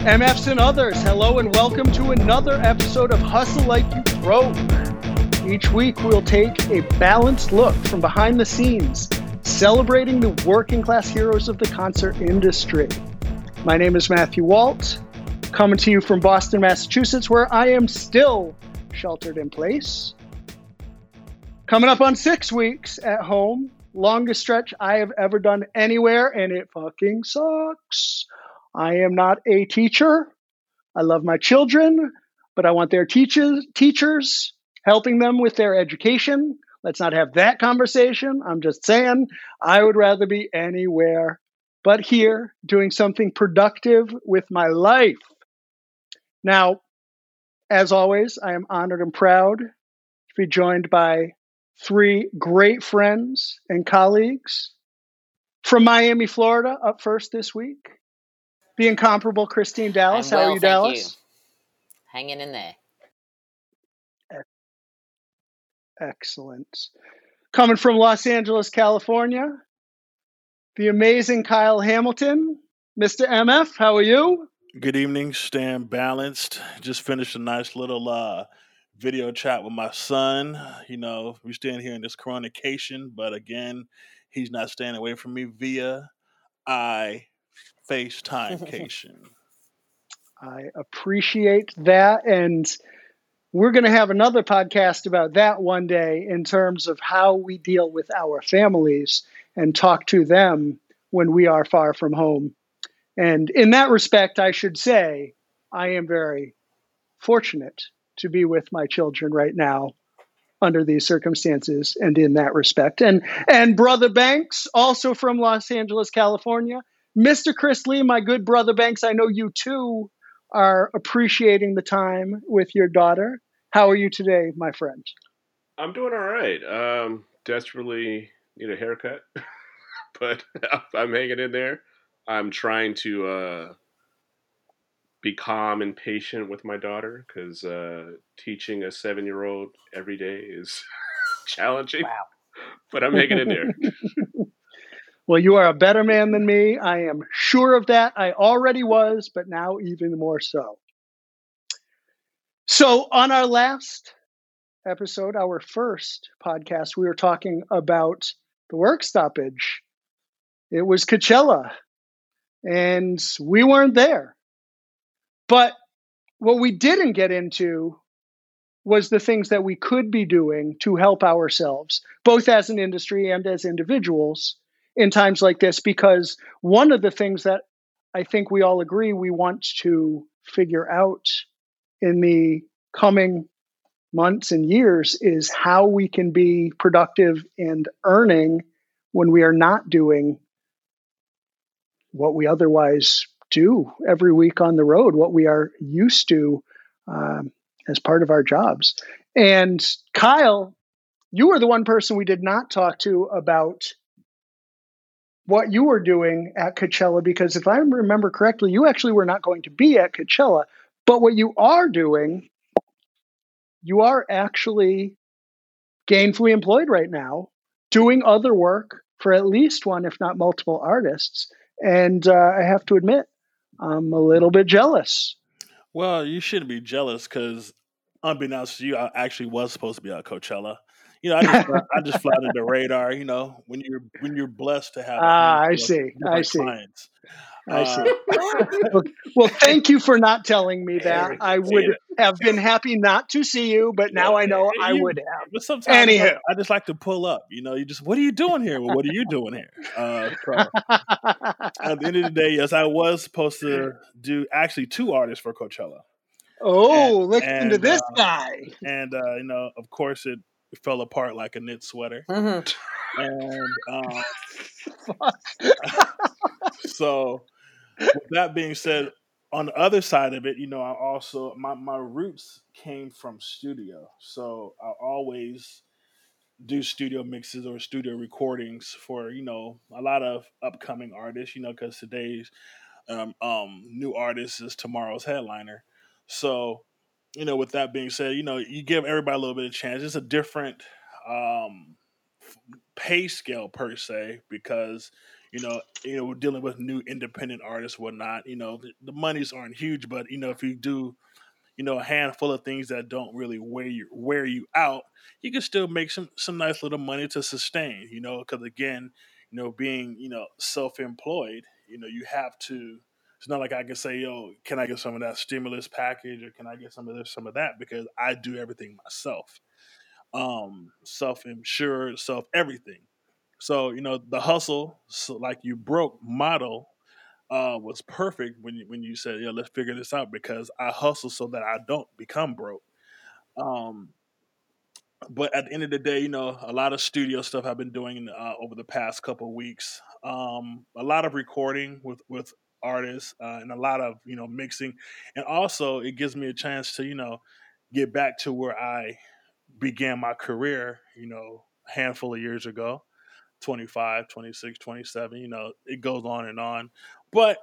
MFs and others, hello and welcome to another episode of Hustle Like You Broke. Each week we'll take a balanced look from behind the scenes, celebrating the working class heroes of the concert industry. My name is Matthew Walt, coming to you from Boston, Massachusetts, where I am still sheltered in place. Coming up on 6 weeks at home, longest stretch I have ever done anywhere, and it fucking sucks. I am not a teacher. I love my children, but I want their teachers helping them with their education. Let's not have that conversation. I'm just saying I would rather be anywhere but here doing something productive with my life. Now, as always, I am honored and proud to be joined by three great friends and colleagues from Miami, Florida, up first this week. The incomparable Chris Dallas. How are you, Dallas? You. Hanging in there. Excellent. Coming from Los Angeles, California, the amazing Kyle Hamilton. Mr. MF, how are you? Good evening, staying balanced. Just finished a nice little video chat with my son. You know, we're staying here in this coronication, but again, he's not staying away from me via FaceTimecation. I appreciate that. And we're going to have another podcast about that one day in terms of how we deal with our families and talk to them when we are far from home. And in that respect, I should say, I am very fortunate to be with my children right now under these circumstances and in that respect. And Brother Banks, also from Los Angeles, California, Mr. Chris Lee, my good brother Banks, I know you too are appreciating the time with your daughter. How are you today, my friend? I'm doing all right. Desperately need a haircut, but I'm hanging in there. I'm trying to be calm and patient with my daughter because teaching a 7-year-old every day is challenging. Wow. But I'm hanging in there. Well, you are a better man than me. I am sure of that. I already was, but now even more so. So on our last episode, our first podcast, we were talking about the work stoppage. It was Coachella, and we weren't there. But what we didn't get into was the things that we could be doing to help ourselves, both as an industry and as individuals, in times like this, because one of the things that I think we all agree we want to figure out in the coming months and years is how we can be productive and earning when we are not doing what we otherwise do every week on the road, what we are used to as part of our jobs. And Kyle, you were the one person we did not talk to about what you were doing at Coachella, because if I remember correctly, you actually were not going to be at Coachella, but what you are doing, you are actually gainfully employed right now, doing other work for at least one, if not multiple artists. And I have to admit, I'm a little bit jealous. Well, you shouldn't be jealous because unbeknownst to you, I actually was supposed to be at Coachella. You know, I just fly to the radar. You know, when you're blessed to have clients. I see. Well, thank you for not telling me that. I would have been happy not to see you, but now I know I would have. But sometimes I just like to pull up. You know, you just, what are you doing here? Well, what are you doing here? At the end of the day, yes, I was supposed to do actually two artists for Coachella. Oh, listen to this guy. And you know, of course it fell apart like a knit sweater. Mm-hmm. And so with that being said, on the other side of it, you know, I also, my roots came from studio. So I always do studio mixes or studio recordings for, you know, a lot of upcoming artists, you know, because today's new artist is tomorrow's headliner. So, you know, with that being said, you know, you give everybody a little bit of chance. It's a different pay scale per se, because You know, we're dealing with new independent artists, whatnot. You know, the monies aren't huge, but, you know, if you do, you know, a handful of things that don't really wear you out, you can still make some nice little money to sustain, you know, because, again, you know, being, you know, self-employed, you know, you have to, it's not like I can say, yo, can I get some of that stimulus package or can I get some of this, some of that? Because I do everything myself, self-insured, self-everything. So, you know, the hustle, so like you broke model was perfect when you said, yeah, let's figure this out because I hustle so that I don't become broke. But at the end of the day, you know, a lot of studio stuff I've been doing over the past couple of weeks. A lot of recording with artists and a lot of, you know, mixing. And also it gives me a chance to, you know, get back to where I began my career, you know, a handful of years ago. 25, 26, 27, you know, it goes on and on. But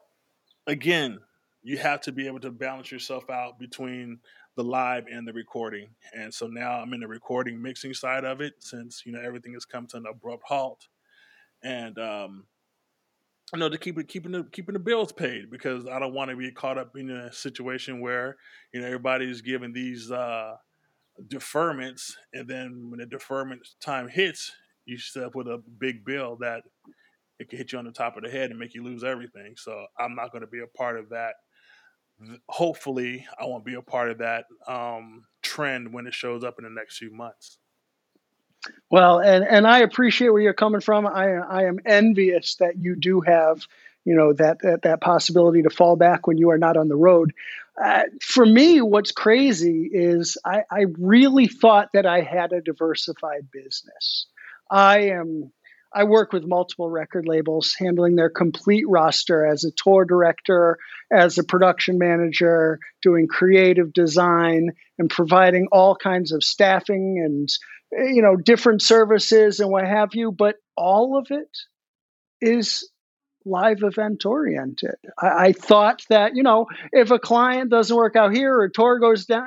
again, you have to be able to balance yourself out between the live and the recording. And so now I'm in the recording mixing side of it since, you know, everything has come to an abrupt halt. And, you know, to keeping the bills paid because I don't want to be caught up in a situation where, you know, everybody's giving these deferments. And then when the deferment time hits, you set up with a big bill that it can hit you on the top of the head and make you lose everything. So I'm not going to be a part of that. Hopefully I won't be a part of that trend when it shows up in the next few months. Well, and I appreciate where you're coming from. I am envious that you do have, you know, that possibility to fall back when you are not on the road. For me, what's crazy is I really thought that I had a diversified business. I work with multiple record labels, handling their complete roster as a tour director, as a production manager, doing creative design, and providing all kinds of staffing and, you know, different services and what have you. But all of it is live event oriented. I thought that, you know, if a client doesn't work out here or a tour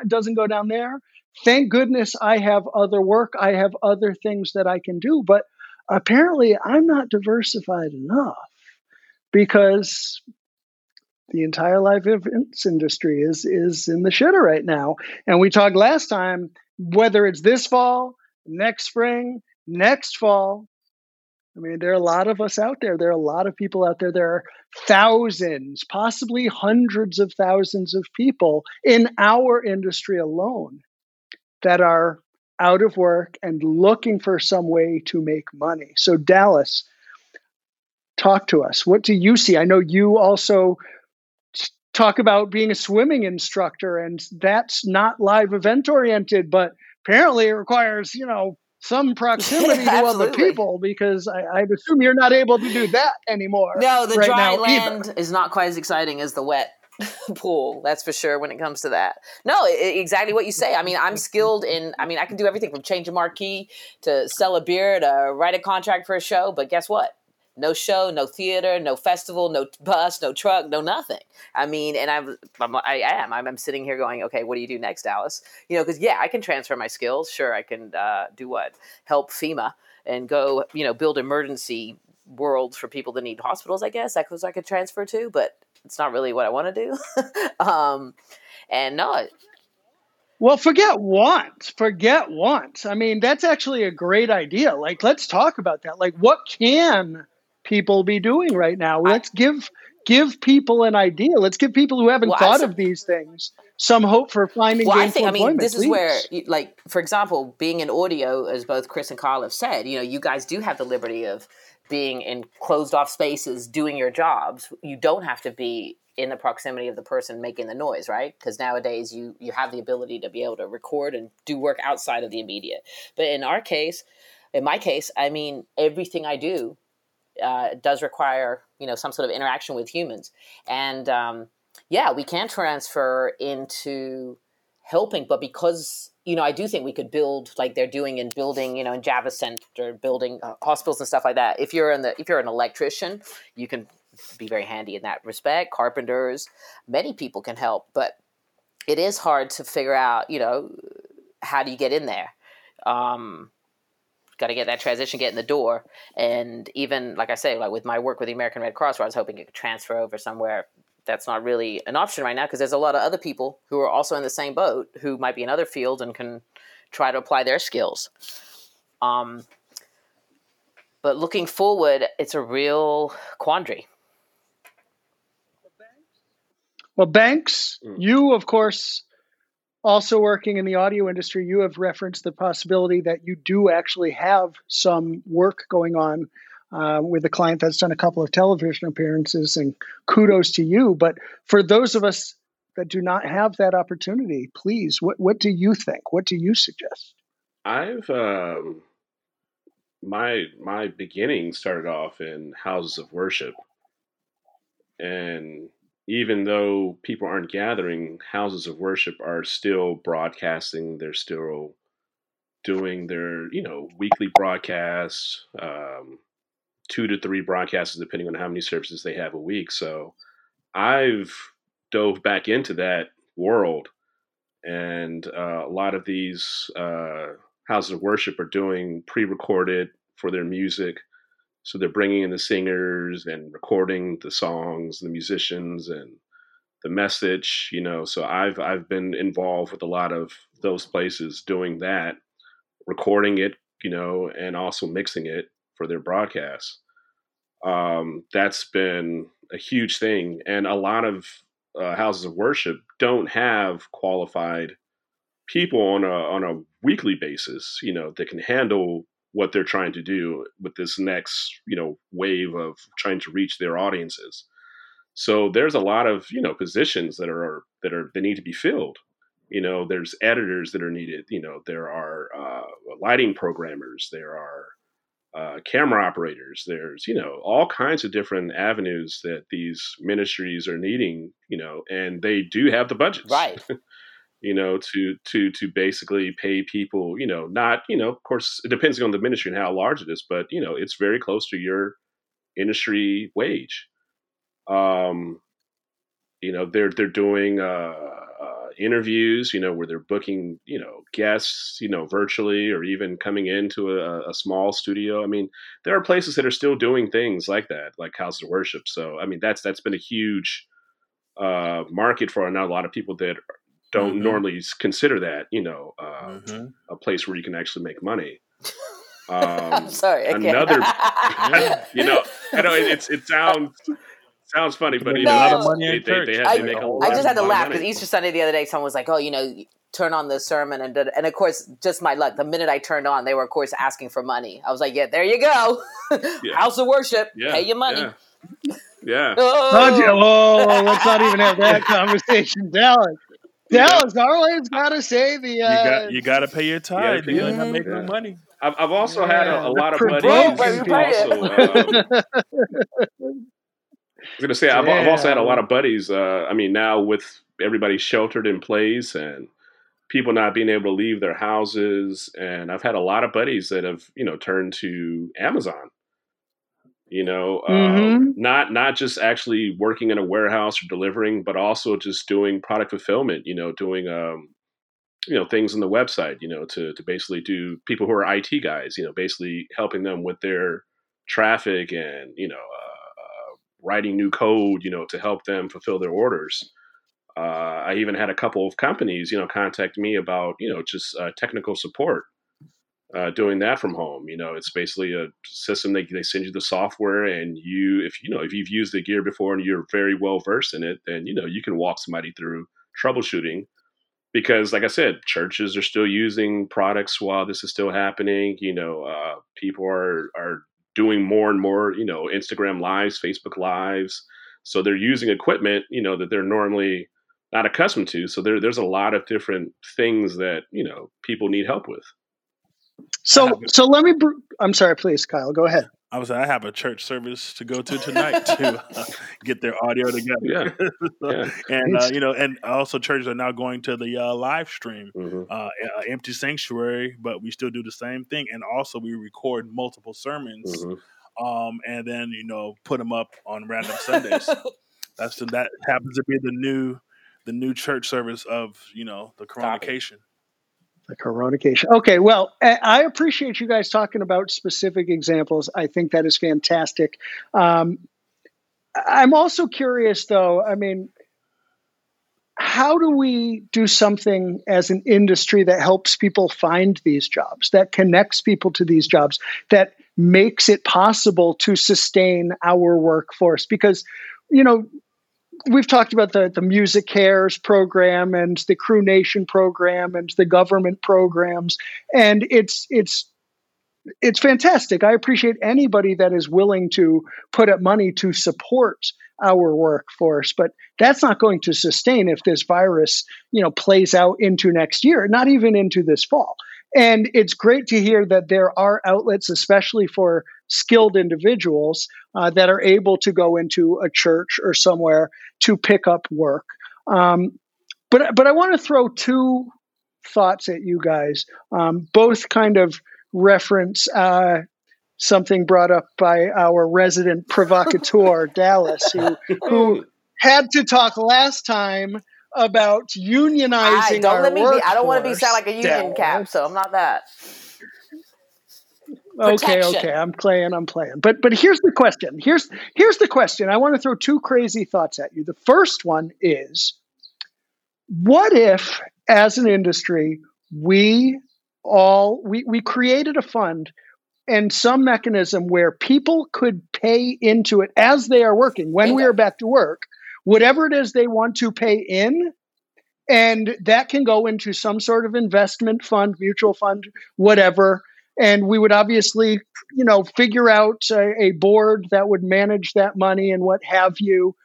doesn't go down there, thank goodness I have other work. I have other things that I can do, but apparently I'm not diversified enough because the entire live events industry is in the shitter right now. And we talked last time, whether it's this fall, next spring, next fall, I mean, there are a lot of us out there. There are a lot of people out there. There are thousands, possibly hundreds of thousands of people in our industry alone that are out of work and looking for some way to make money. So Dallas, talk to us. What do you see? I know you also talk about being a swimming instructor, and that's not live event oriented, but apparently it requires, you know, some proximity to other people because I assume you're not able to do that anymore. No, the dry land is not quite as exciting as the wet pool, that's for sure when it comes to that. No, exactly what you say. I mean, I'm skilled in, I mean, I can do everything from change a marquee to sell a beer to write a contract for a show, but guess what? No show, no theater, no festival, no bus, no truck, no nothing. I mean, and I'm sitting here going, okay, what do you do next, Dallas? You know, because yeah, I can transfer my skills. Sure, I can do what? Help FEMA and go, you know, build emergency worlds for people that need hospitals, I guess. That was I could transfer to, but it's not really what I want to do. And no. Well, forget once. I mean, that's actually a great idea. Like, let's talk about that. Like, what can people be doing right now? Let's give people an idea. Let's give people who haven't thought of these things some hope for finding gainful employment. I mean, this is where, like, for example, being in audio, as both Chris and Kyle have said, you know, you guys do have the liberty of being in closed off spaces, doing your jobs. You don't have to be in the proximity of the person making the noise, right? Because nowadays you have the ability to be able to record and do work outside of the immediate. But in my case, I mean, everything I do does require, you know, some sort of interaction with humans. And yeah, we can transfer into helping, but because, you know, I do think we could build like they're doing in building, you know, in Javits Center, building hospitals and stuff like that. If you're an electrician, you can be very handy in that respect. Carpenters, many people can help, but it is hard to figure out, you know, how do you get in there? got to get that transition, get in the door. And even, like I say, like with my work with the American Red Cross, where I was hoping it could transfer over somewhere, that's not really an option right now because there's a lot of other people who are also in the same boat who might be in other fields and can try to apply their skills. But looking forward, it's a real quandary. Well, Banks, you, of course, also working in the audio industry, you have referenced the possibility that you do actually have some work going on with a client that's done a couple of television appearances, and kudos to you. But for those of us that do not have that opportunity, please, what do you think? What do you suggest? I've my beginning started off in houses of worship, and even though people aren't gathering, houses of worship are still broadcasting. They're still doing their, weekly broadcasts, 2 to 3 broadcasts, depending on how many services they have a week. So I've dove back into that world, and a lot of these houses of worship are doing pre-recorded for their music. So they're bringing in the singers and recording the songs, the musicians, and the message, So I've been involved with a lot of those places doing that, recording it, and also mixing it for their broadcasts. That's been a huge thing. And a lot of houses of worship don't have qualified people on a weekly basis, that can handle what they're trying to do with this next, wave of trying to reach their audiences. So there's a lot of, positions that need to be filled. There's editors that are needed. There are lighting programmers. There are camera operators. There's, all kinds of different avenues that these ministries are needing, and they do have the budgets. Right. To basically pay people, not, of course, it depends on the ministry and how large it is, but, it's very close to your industry wage. They're doing interviews, where they're booking, guests, virtually, or even coming into a small studio. I mean, there are places that are still doing things like that, like houses of worship. So, I mean, that's been a huge market for not a lot of people that don't normally consider that, a place where you can actually make money. I'm sorry. Okay. It sounds funny, but I just had to laugh because Easter Sunday the other day, someone was like, turn on the sermon. And of course, just my luck, the minute I turned on, they were of course asking for money. I was like, yeah, there you go. Yeah. House of worship, pay your money. Yeah. Oh, let's not even have that conversation, Dallas. Dallas, always gotta say the. You gotta pay your tithe. You're not making money. I've also had a lot of buddies. I've also had a lot of buddies. Now with everybody sheltered in place and people not being able to leave their houses, and I've had a lot of buddies that have turned to Amazon. Not just actually working in a warehouse or delivering, but also just doing product fulfillment, doing, things on the website, to basically do people who are IT guys, basically helping them with their traffic and, writing new code, to help them fulfill their orders. I even had a couple of companies, contact me about, just technical support. Doing that from home, it's basically a system that they send you the software, and if you've used the gear before and you're very well versed in it, then you can walk somebody through troubleshooting. Because, like I said, churches are still using products while this is still happening. People are doing more and more, Instagram lives, Facebook lives, so they're using equipment, that they're normally not accustomed to. So there's a lot of different things that people need help with. So let me. I'm sorry, please, Kyle. Go ahead. I was. I have a church service to go to tonight to get their audio together. Yeah. Yeah. And and also churches are now going to the live stream, empty sanctuary, but we still do the same thing. And also, we record multiple sermons, and then put them up on random Sundays. That happens to be the new church service of the congregation. The Corona case. Okay, well, I appreciate you guys talking about specific examples. I think that is fantastic. I'm also curious, though, I mean, how do we do something as an industry that helps people find these jobs, that connects people to these jobs, that makes it possible to sustain our workforce? Because, you know, we've talked about the Music Cares program and the Crew Nation program and the government programs, and it's fantastic. I appreciate anybody that is willing to put up money to support our workforce, but that's not going to sustain if this virus, you know, plays out into next year, not even into this fall. And it's great to hear that there are outlets, especially for skilled individuals, that are able to go into a church or somewhere to pick up work. But I want to throw two thoughts at you guys, both kind of reference something brought up by our resident provocateur, Dallas, who had to talk last time about unionizing workforce. I don't want to be sound like a union cap, so I'm not that. Okay. I'm playing. But here's the question. Here's the question. I want to throw two crazy thoughts at you. The first one is, what if, as an industry, we created a fund and some mechanism where people could pay into it as they are working, when we are back to work, whatever it is they want to pay in, and that can go into some sort of investment fund, mutual fund, whatever. And we would obviously, you know, figure out a board that would manage that money and what have you.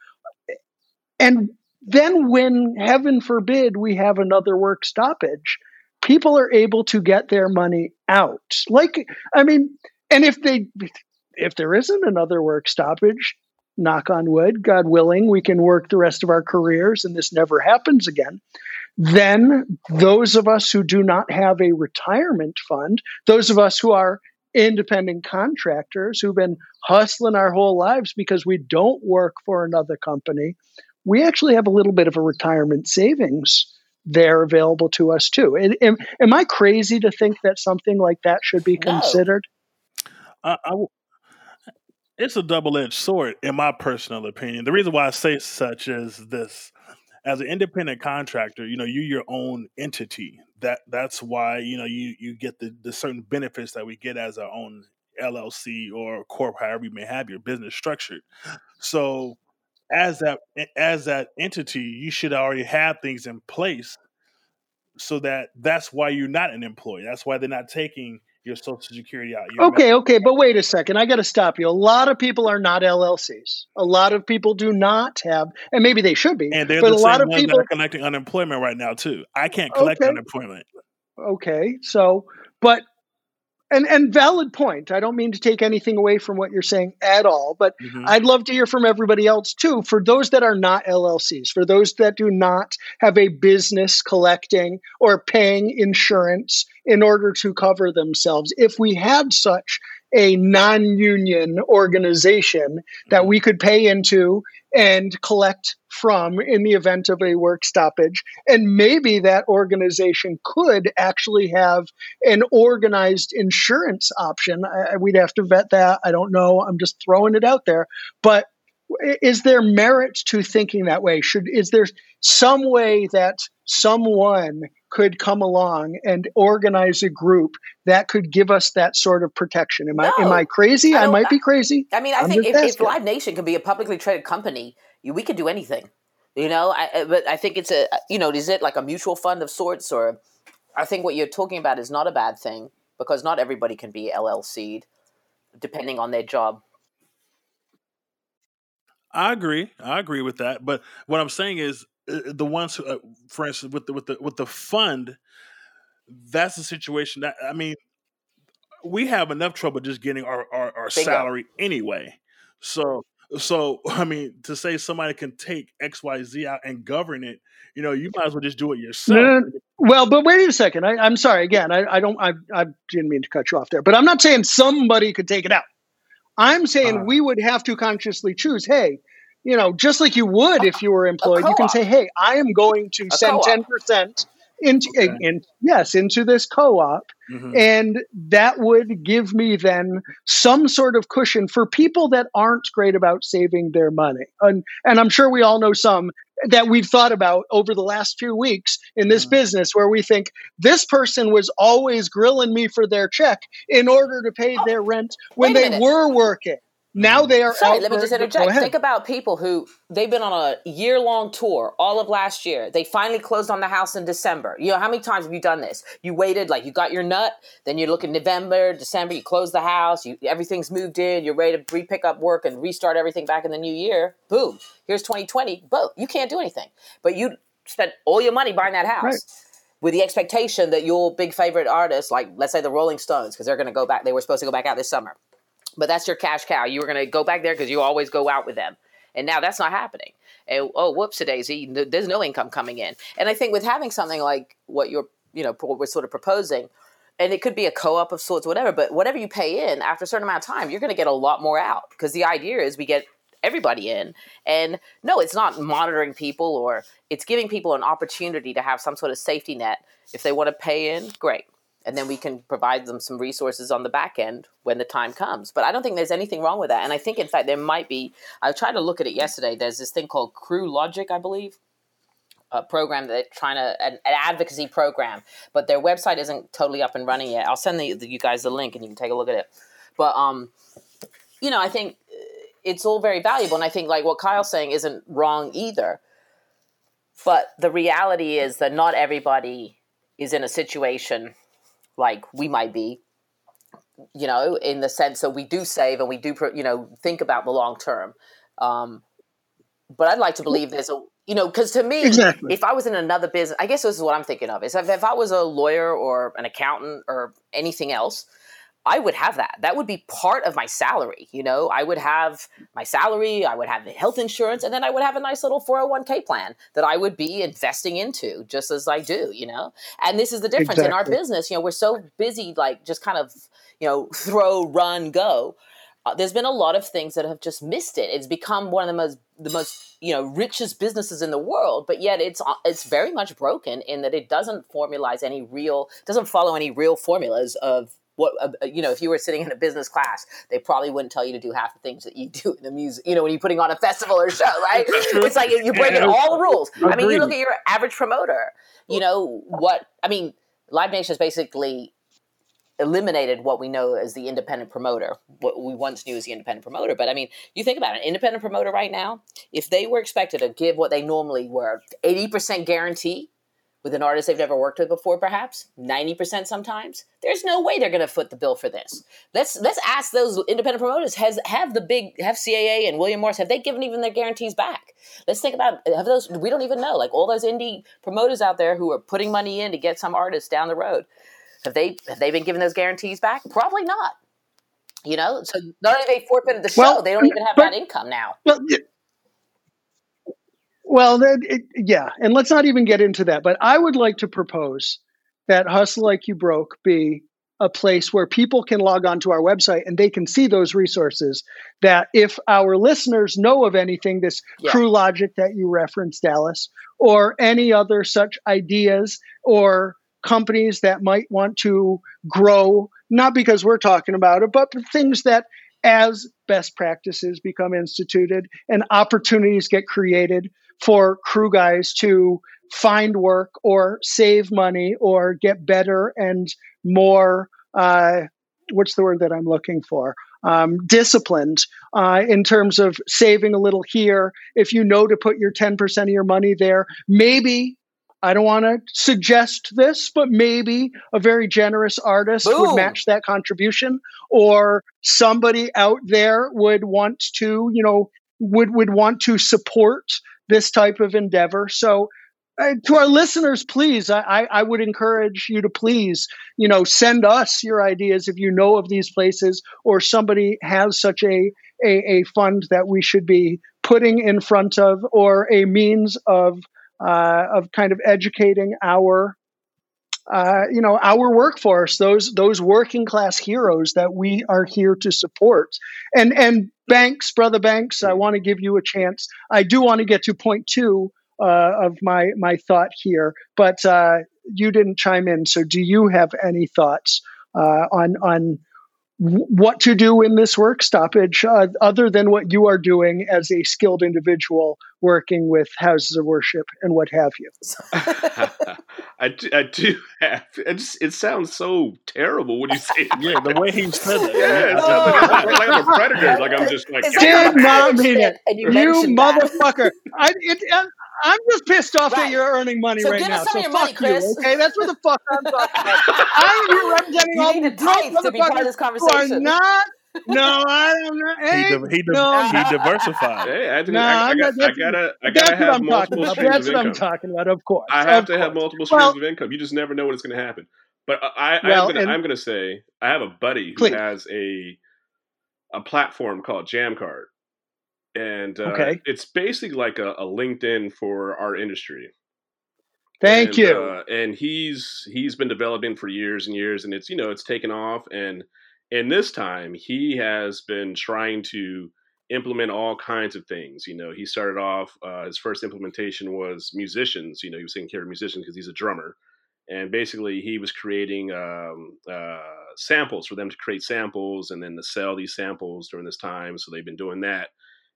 And then when, heaven forbid, we have another work stoppage, people are able to get their money out. Like, I mean, and if there isn't another work stoppage, knock on wood, God willing, we can work the rest of our careers and this never happens again. Then those of us who do not have a retirement fund, those of us who are independent contractors who've been hustling our whole lives because we don't work for another company, we actually have a little bit of a retirement savings there available to us too. Am I crazy to think that something like that should be considered? It's a double-edged sword, in my personal opinion. The reason why I say such is this. As an independent contractor, you know, you're your own entity. That's why, you know, you get the certain benefits that we get as our own LLC or corp, however you may have your business structured. So as that entity, you should already have things in place so that's why you're not an employee. That's why they're not taking your Social Security out. Okay, but wait a second. I got to stop you. A lot of people are not LLCs. A lot of people do not have, and maybe they should be. And they're but the a same lot of ones people that are collecting unemployment right now too. I can't collect unemployment. Okay, so, but, and valid point. I don't mean to take anything away from what you're saying at all, but I'd love to hear from everybody else too. For those that are not LLCs, for those that do not have a business collecting or paying insurance in order to cover themselves, if we had such a non-union organization that we could pay into and collect from in the event of a work stoppage, and maybe that organization could actually have an organized insurance option. We'd have to vet that. I don't know. I'm just throwing it out there. But is there merit to thinking that way? Is there some way that someone could come along and organize a group that could give us that sort of protection? Am I crazy? I might be crazy. I mean, I think if Live Nation could be a publicly traded company, we could do anything, you know? But I think it's a, you know, is it like a mutual fund of sorts? Or I think what you're talking about is not a bad thing, because not everybody can be LLC'd depending on their job. I agree with that. But what I'm saying is, the ones who, for instance, with the fund, that's the situation that, I mean, we have enough trouble just getting our salary anyway. So, I mean, to say somebody can take XYZ out and govern it, you know, you might as well just do it yourself. No. Well, but wait a second. I'm sorry. Again, I didn't mean to cut you off there, but I'm not saying somebody could take it out. I'm saying we would have to consciously choose, hey, you know, just like you would if you were employed, you can say, hey, I am going to send 10% into this co-op. Mm-hmm. And that would give me then some sort of cushion for people that aren't great about saving their money. And I'm sure we all know some that we've thought about over the last few weeks in this business where we think this person was always grilling me for their check in order to pay their rent when they were working. Now they are. Sorry, let me just interject. Think about people who they've been on a year-long tour all of last year. They finally closed on the house in December. You know, how many times have you done this? You waited, like you got your nut, then you look in November, December, you close the house, everything's moved in, you're ready to re-pick up work and restart everything back in the new year. Boom. Here's 2020. Boom. You can't do anything. But you spent all your money buying that house. Right. With the expectation that your big favorite artist, like let's say the Rolling Stones, because they're going to go back, they were supposed to go back out this summer. But that's your cash cow. You were going to go back there because you always go out with them. And now that's not happening. And oh, whoops-a-daisy, there's no income coming in. And I think with having something like what you're, you know, what we're sort of proposing, and it could be a co-op of sorts, whatever, but whatever you pay in, after a certain amount of time, you're going to get a lot more out. Because the idea is we get everybody in. And no, it's not monitoring people, or it's giving people an opportunity to have some sort of safety net. If they want to pay in, great. And then we can provide them some resources on the back end when the time comes. But I don't think there's anything wrong with that. And I think, in fact, there might be – I tried to look at it yesterday. There's this thing called Crew Logic, I believe, a program that they're trying to – an advocacy program. But their website isn't totally up and running yet. I'll send you guys the link and you can take a look at it. But, you know, I think it's all very valuable. And I think, like, what Kyle's saying isn't wrong either. But the reality is that not everybody is in a situation – like we might be, you know, in the sense that we do save and we do, you know, think about the long term. But I'd like to believe there's a, you know, because to me, exactly. If I was in another business, I guess this is what I'm thinking of, is if I was a lawyer or an accountant or anything else, I would have that. That would be part of my salary. You know, I would have my salary, I would have the health insurance, and then I would have a nice little 401k plan that I would be investing into just as I do, you know? And this is the difference in our business. You know, we're so busy, like just kind of, you know, throw, run, go. There's been a lot of things that have just missed it. It's become one of the most, you know, richest businesses in the world, but yet it's very much broken in that it doesn't follow any real formulas of, what, you know, if you were sitting in a business class, they probably wouldn't tell you to do half the things that you do in the music, you know, when you're putting on a festival or show, right? It's like you're breaking all the rules. I mean, you look at your average promoter, you know, Live Nation has basically eliminated what we know as the independent promoter, what we once knew as the independent promoter. But I mean, you think about it, an independent promoter right now, if they were expected to give what they normally were, 80% guarantee, with an artist they've never worked with before, perhaps 90% sometimes, there's no way they're going to foot the bill for this. Let's ask those independent promoters, have CAA and William Morris, have they given even their guarantees back? Let's think about, we don't even know, like all those indie promoters out there who are putting money in to get some artists down the road, have they been given those guarantees back? Probably not. You know, so not only they forfeited the show, they don't even have that income now. And let's not even get into that. But I would like to propose that Hustle Like You Broke be a place where people can log onto our website and they can see those resources. That if our listeners know of anything, this Crew Logic that you referenced, Dallas, or any other such ideas or companies that might want to grow, not because we're talking about it, but things that as best practices become instituted and opportunities get created for crew guys to find work or save money or get better and more, disciplined in terms of saving a little here. If you know to put your 10% of your money there, maybe, I don't want to suggest this, but maybe a very generous artist would match that contribution, or somebody out there would want to, you know, would want to support this type of endeavor. So to our listeners, please, I would encourage you to please, you know, send us your ideas if you know of these places or somebody has such a fund that we should be putting in front of, or a means of kind of educating our, you know, our workforce, those working class heroes that we are here to support. And Banks, Brother Banks, I want to give you a chance. I do want to get to point two of my thought here, but you didn't chime in. So do you have any thoughts on what to do in this work stoppage other than what you are doing as a skilled individual working with houses of worship and what have you? I do have, it sounds so terrible when you say it. Yeah, the way he said it. Yeah, like I'm a predator. Like I'm just like, did mom mean it? You motherfucker. I'm just pissed off that you're earning money right now. So fuck money, Chris. You, okay? That's what the fuck I'm talking about. I'm here representing all the drunk to be part of this conversation. Who are not. No, I don't know. He diversified. Hey, I gotta have multiple streams of income. That's what I'm talking about, of course. I have to have multiple streams of income. You just never know what's going to happen. But I'm going to say, I have a buddy who has a platform called Jamcard. And it's basically like a LinkedIn for our industry. Thank you. And he's been developing for years and years, and it's, you know, it's taken off. And this time he has been trying to implement all kinds of things. You know, he started off, his first implementation was musicians. You know, he was taking care of musicians because he's a drummer. And basically he was creating samples for them to create samples and then to sell these samples during this time. So they've been doing that.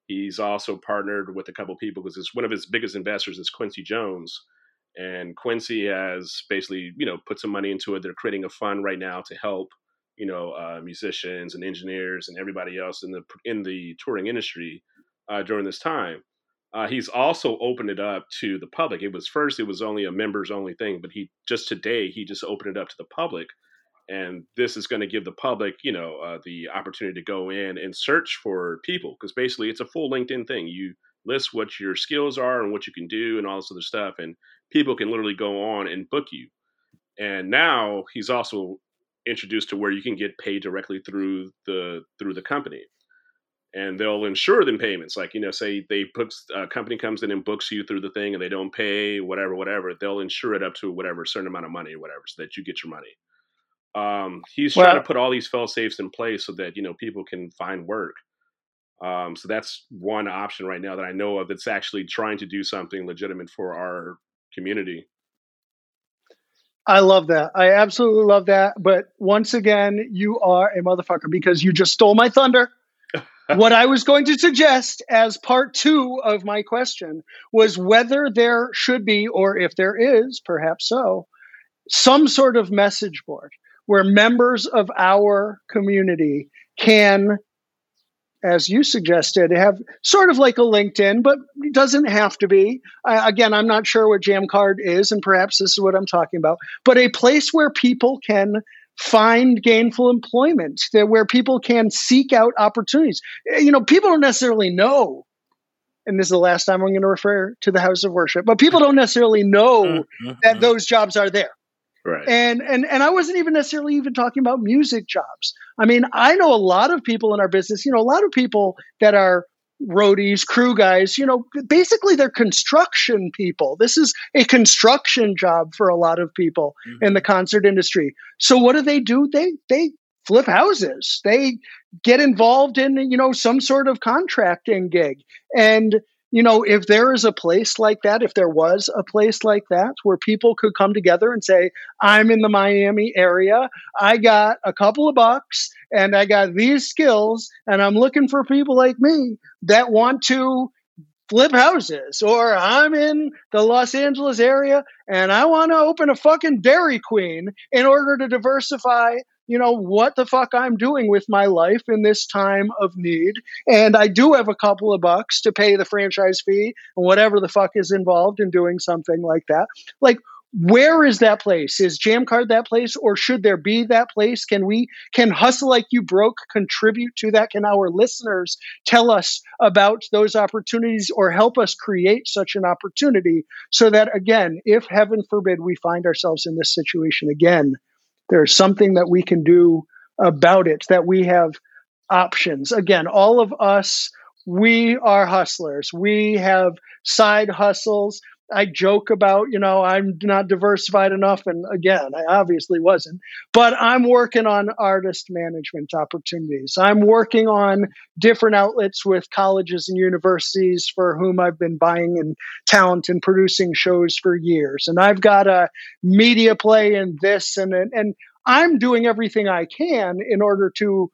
He's also partnered with a couple of people because it's one of his biggest investors is Quincy Jones. And Quincy has basically, you know, put some money into it. They're creating a fund right now to help, you know, musicians and engineers and everybody else in the touring industry during this time. He's also opened it up to the public. It was only a members only thing, but today he opened it up to the public. And this is going to give the public, you know, the opportunity to go in and search for people, because basically it's a full LinkedIn thing. You list what your skills are and what you can do and all this other stuff, and people can literally go on and book you. And now he's also introduced to where you can get paid directly through the company, and they'll ensure them payments. Like, you know, say they books a company comes in and books you through the thing, and they don't pay whatever. They'll insure it up to whatever certain amount of money or whatever, so that you get your money. He's trying to put all these fail-safes in place so that, you know, people can find work. So that's one option right now that I know of that's actually trying to do something legitimate for our community. I love that. I absolutely love that. But once again, you are a motherfucker because you just stole my thunder. What I was going to suggest as part two of my question was whether there should be, or if there is, perhaps so, some sort of message board where members of our community can, as you suggested, have sort of like a LinkedIn, but it doesn't have to be. Again, I'm not sure what Jamcard is, and perhaps this is what I'm talking about, but a place where people can find gainful employment, where people can seek out opportunities. You know, people don't necessarily know, and this is the last time I'm going to refer to the house of worship, but people don't necessarily know that those jobs are there. Right. And I wasn't even necessarily even talking about music jobs. I mean, I know a lot of people in our business, you know, a lot of people that are roadies, crew guys, you know, basically they're construction people. This is a construction job for a lot of people in the concert industry. So what do? They flip houses. They get involved in, you know, some sort of contracting gig. And you know, if there is a place like that, if there was a place like that where people could come together and say, I'm in the Miami area, I got a couple of bucks and I got these skills and I'm looking for people like me that want to flip houses, or I'm in the Los Angeles area and I want to open a fucking Dairy Queen in order to diversify, you know, what the fuck I'm doing with my life in this time of need. And I do have a couple of bucks to pay the franchise fee and whatever the fuck is involved in doing something like that. Like, where is that place? Is Jamcard that place, or should there be that place? Can Hustle Like You Broke contribute to that? Can our listeners tell us about those opportunities or help us create such an opportunity so that, again, if heaven forbid we find ourselves in this situation again, there's something that we can do about it, that we have options. Again, all of us, we are hustlers. We have side hustles. I joke about, you know, I'm not diversified enough. And again, I obviously wasn't, but I'm working on artist management opportunities. I'm working on different outlets with colleges and universities for whom I've been buying in talent and producing shows for years. And I've got a media play in this, and I'm doing everything I can in order to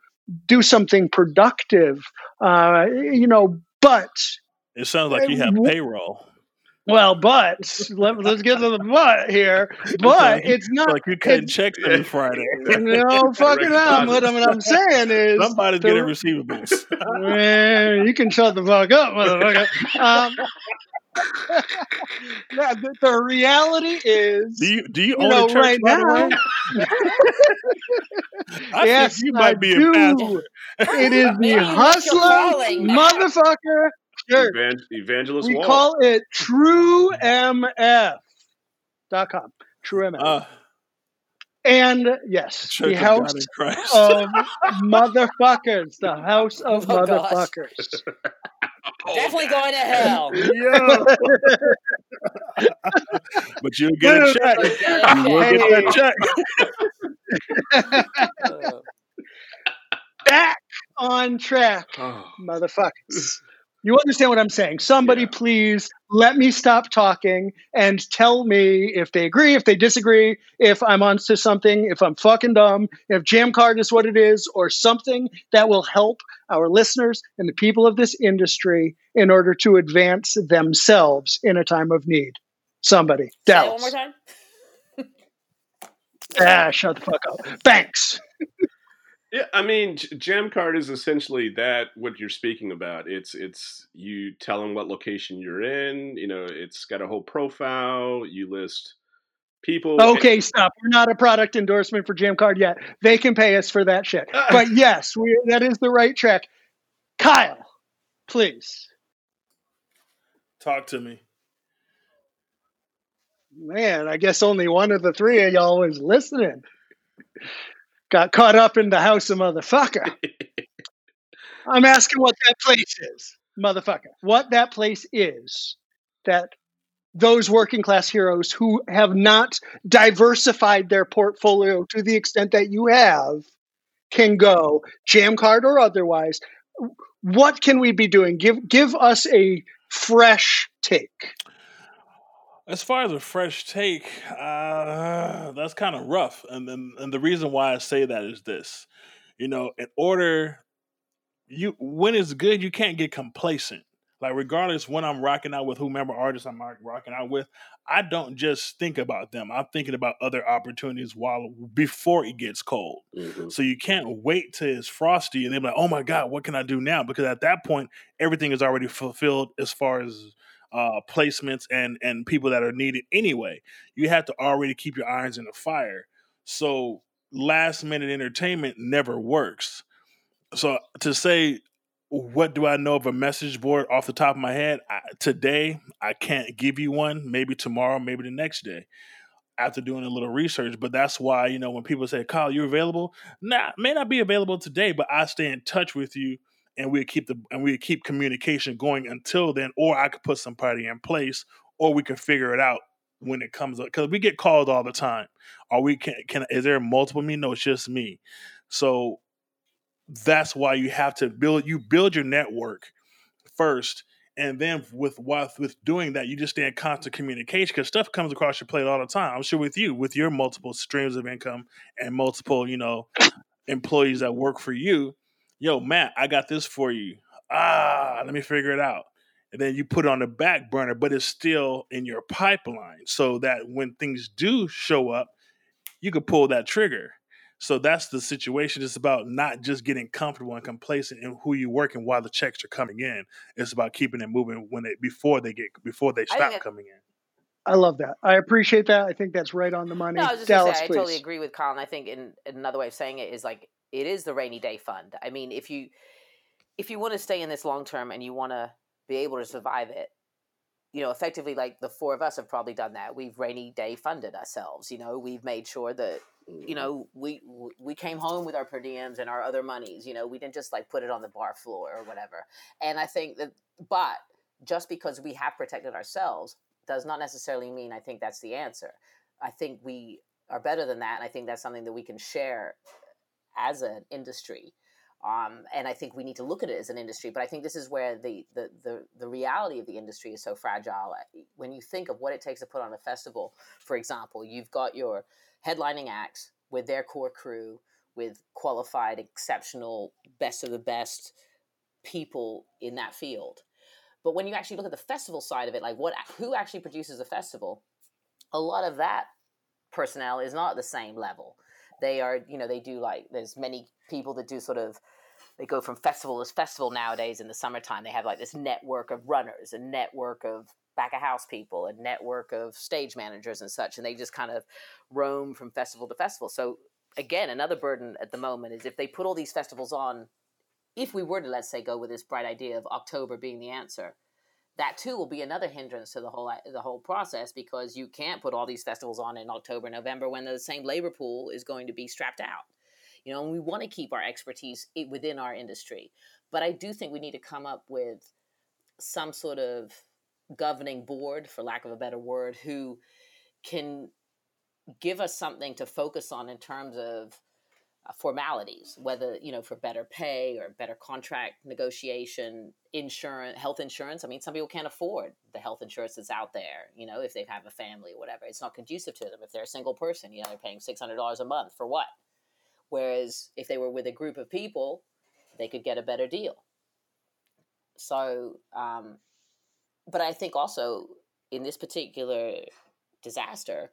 do something productive, you know, but. It sounds like you have payroll. Well, but let's get to the but here. But it's not like you couldn't check them Friday. No, fucking hell. What I'm saying is somebody's getting receivables. Man, you can shut the fuck up, motherfucker. Yeah, the reality is, do you own a church right now? Yes, you might be a pastor. It is the hustler, motherfucker. Sure. Evangelist Walt. We call it TrueMF.com. TrueMF. And yes, the house of motherfuckers. The house of motherfuckers. Definitely going to hell. But you'll get a check. You will get that check. Back on track, motherfuckers. You understand what I'm saying? Somebody, please let me stop talking and tell me if they agree, if they disagree, if I'm onto something, if I'm fucking dumb, if Jamcard is what it is, or something that will help our listeners and the people of this industry in order to advance themselves in a time of need. Somebody. Dallas. Say it one more time. Shut the fuck up. Thanks. Yeah, I mean, Jamcard is essentially that what you're speaking about. It's you tell them what location you're in. You know, it's got a whole profile. You list people. Okay, stop. We're not a product endorsement for Jamcard yet. They can pay us for that shit. But yes, that is the right track. Kyle, please. Talk to me. Man, I guess only one of the three of y'all is listening. Got caught up in the house of motherfucker. I'm asking what that place is, motherfucker. What that place is that those working class heroes who have not diversified their portfolio to the extent that you have can go, Jamcard or otherwise. What can we be doing? Give us a fresh take. As far as a fresh take, that's kind of rough. And the reason why I say that is this. You know, in order, when it's good, you can't get complacent. Like, regardless when I'm rocking out with whomever artist I'm rocking out with, I don't just think about them. I'm thinking about other opportunities before it gets cold. Mm-hmm. So you can't wait till it's frosty and they're like, oh my God, what can I do now? Because at that point, everything is already fulfilled as far as placements and people that are needed anyway. You have to already keep your irons in the fire. So last minute entertainment never works. So to say, what do I know of a message board off the top of my head? Today, I can't give you one. Maybe tomorrow, maybe the next day, after doing a little research. But that's why, you know, when people say, Kyle, you're available? Nah, may not be available today, but I stay in touch with you. And we keep communication going until then, or I could put somebody in place, or we could figure it out when it comes up. Because we get called all the time. Or we can is there multiple me? No, it's just me. So that's why you have to build your network first, and then with doing that, you just stay in constant communication because stuff comes across your plate all the time. I'm sure with you, with your multiple streams of income and multiple, you know, employees that work for you. Yo, Matt, I got this for you. Let me figure it out. And then you put it on the back burner, but it's still in your pipeline so that when things do show up, you could pull that trigger. So that's the situation. It's about not just getting comfortable and complacent in who you work and while the checks are coming in. It's about keeping it moving before they stop coming in. I love that. I appreciate that. I think that's right on the money. No, I was just Dallas, I totally agree with Colin. I think in another way of saying it is like, it is the rainy day fund. I mean, if you want to stay in this long term and you want to be able to survive it, you know, effectively, like the four of us have probably done that. We've rainy day funded ourselves. You know, we've made sure that, you know, we came home with our per diems and our other monies. You know, we didn't just like put it on the bar floor or whatever. And I think that, but just because we have protected ourselves does not necessarily mean I think that's the answer. I think we are better than that, and I think that's something that we can share as an industry. And I think we need to look at it as an industry, but I think this is where the reality of the industry is so fragile. When you think of what it takes to put on a festival, for example, you've got your headlining acts with their core crew, with qualified, exceptional, best of the best people in that field. But when you actually look at the festival side of it, like who actually produces a festival, a lot of that personnel is not at the same level. They are, you know, they do like, there's many people that do sort of, they go from festival to festival nowadays in the summertime. They have like this network of runners, a network of back of house people, a network of stage managers and such. And they just kind of roam from festival to festival. So again, another burden at the moment is if they put all these festivals on, if we were to, let's say, go with this bright idea of October being the answer, that too will be another hindrance to the whole process, because you can't put all these festivals on in October, November when the same labor pool is going to be strapped out. You know, and we want to keep our expertise within our industry. But I do think we need to come up with some sort of governing board, for lack of a better word, who can give us something to focus on in terms of formalities, whether, you know, for better pay or better contract negotiation, insurance, health insurance. I mean, some people can't afford the health insurance that's out there, you know, if they have a family or whatever. It's not conducive to them. If they're a single person, you know, they're paying $600 a month for what? Whereas if they were with a group of people, they could get a better deal. So, but I think also in this particular disaster,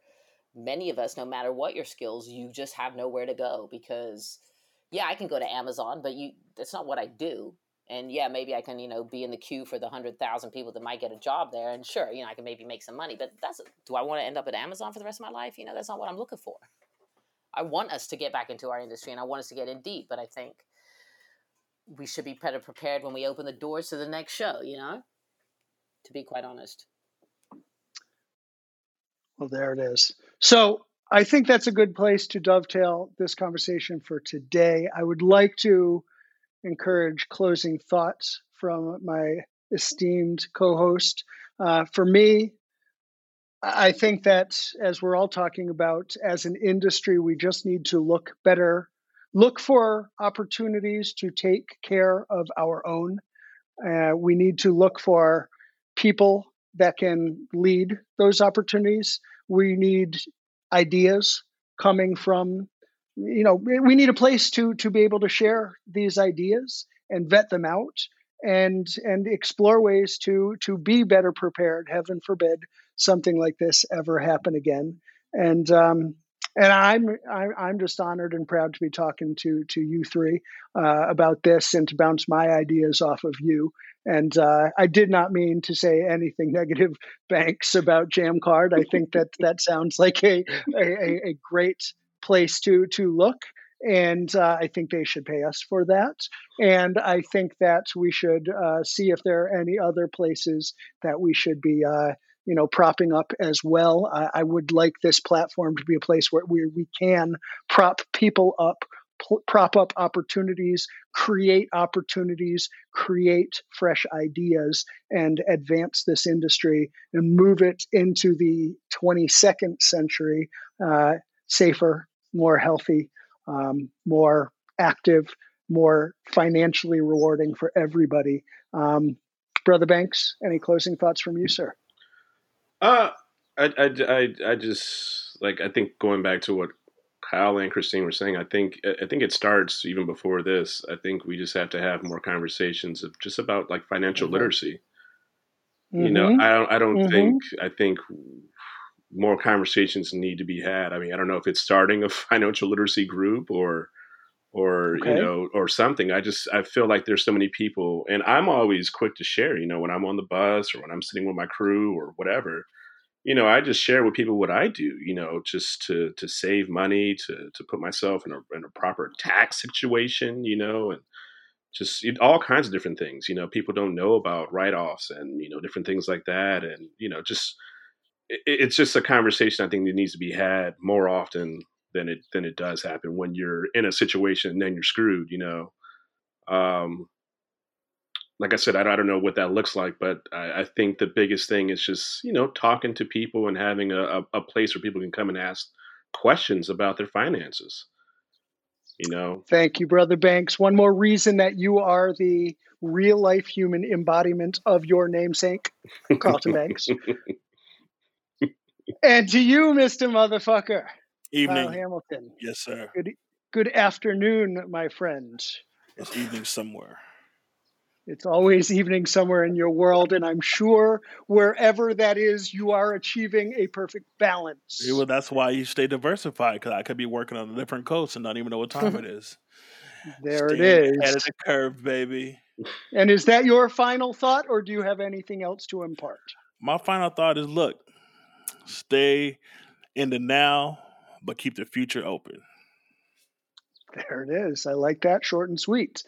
many of us, no matter what your skills, you just have nowhere to go because, yeah, I can go to Amazon, but that's not what I do. And yeah, maybe I can, you know, be in the queue for the 100,000 people that might get a job there. And sure, you know, I can maybe make some money, but do I want to end up at Amazon for the rest of my life? You know, that's not what I'm looking for. I want us to get back into our industry and I want us to get in deep, but I think we should be better prepared when we open the doors to the next show, you know, to be quite honest. Well, there it is. So I think that's a good place to dovetail this conversation for today. I would like to encourage closing thoughts from my esteemed co-host. For me, I think that as we're all talking about, as an industry, we just need to look better, look for opportunities to take care of our own. We need to look for people that can lead those opportunities. We need ideas coming from, you know, we need a place to be able to share these ideas and vet them out and explore ways to be better prepared. Heaven forbid something like this ever happen again. And I'm just honored and proud to be talking to you three about this and to bounce my ideas off of you. And I did not mean to say anything negative, Banks, about Jamcard. I think that sounds like a great place to look. And I think they should pay us for that. And I think that we should see if there are any other places that we should be you know, propping up as well. I would like this platform to be a place where we can prop people up, prop up opportunities, create fresh ideas, and advance this industry and move it into the 22nd century, safer, more healthy, more active, more financially rewarding for everybody. Brother Banks, any closing thoughts from you, sir? I just like, I think going back to what Kyle and Christine were saying, I think it starts even before this. I think we just have to have more conversations of just about like financial literacy. Mm-hmm. You know, I don't I think more conversations need to be had. I mean, I don't know if it's starting a financial literacy group or, you know, or something. I feel like there's so many people, and I'm always quick to share, you know, when I'm on the bus or when I'm sitting with my crew or whatever, you know, I just share with people what I do, you know, just to save money, to put myself in a proper tax situation, you know, and just all kinds of different things, you know, people don't know about write-offs and, you know, different things like that. And, you know, just, it's just a conversation I think that needs to be had more often than it does happen when you're in a situation and then you're screwed, you know. like I said, I don't know what that looks like, but I think the biggest thing is just, you know, talking to people and having a place where people can come and ask questions about their finances, you know. Thank you, Brother Banks. One more reason that you are the real life human embodiment of your namesake, Carlton Banks. And to you, Mr. Motherfucker. Evening. Kyle Hamilton. Yes, sir. Good afternoon, my friend. It's evening somewhere. It's always evening somewhere in your world, and I'm sure wherever that is, you are achieving a perfect balance. Well, that's why you stay diversified, because I could be working on a different coast and not even know what time it is. There it is. Ahead of the curve, baby. And is that your final thought, or do you have anything else to impart? My final thought is, look, stay in the now, but keep the future open. There it is. I like that. Short and sweet.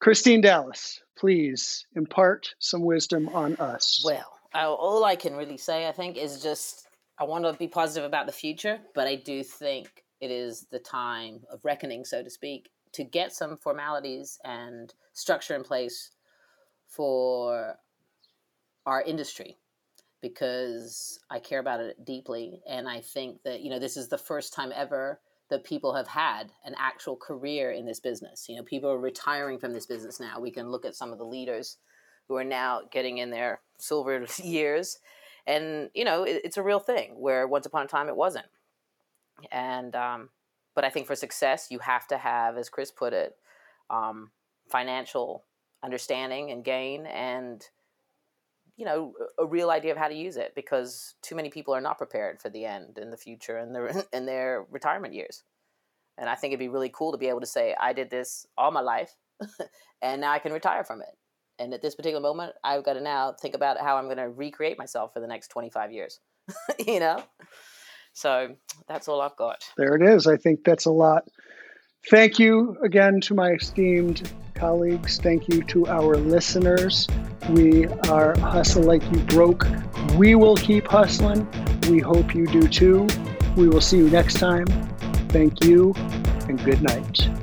Christine Dallas, please impart some wisdom on us. Well, all I can really say, I think, is just I want to be positive about the future, but I do think it is the time of reckoning, so to speak, to get some formalities and structure in place for our industry, because I care about it deeply. And I think that, you know, this is the first time ever that people have had an actual career in this business. You know, people are retiring from this business now. We can look at some of the leaders who are now getting in their silver years. And, you know, it's a real thing where once upon a time it wasn't. And, but I think for success, you have to have, as Chris put it, financial understanding and gain and, you know, a real idea of how to use it, because too many people are not prepared for the end and the future and their retirement years. And I think it'd be really cool to be able to say, I did this all my life and now I can retire from it. And at this particular moment, I've got to now think about how I'm going to recreate myself for the next 25 years, you know? So that's all I've got. There it is. I think that's a lot. Thank you again to my esteemed colleagues. Thank you to our listeners. We are Hustle Like You Broke. We will keep hustling. We hope you do too. We will see you next time. Thank you and good night.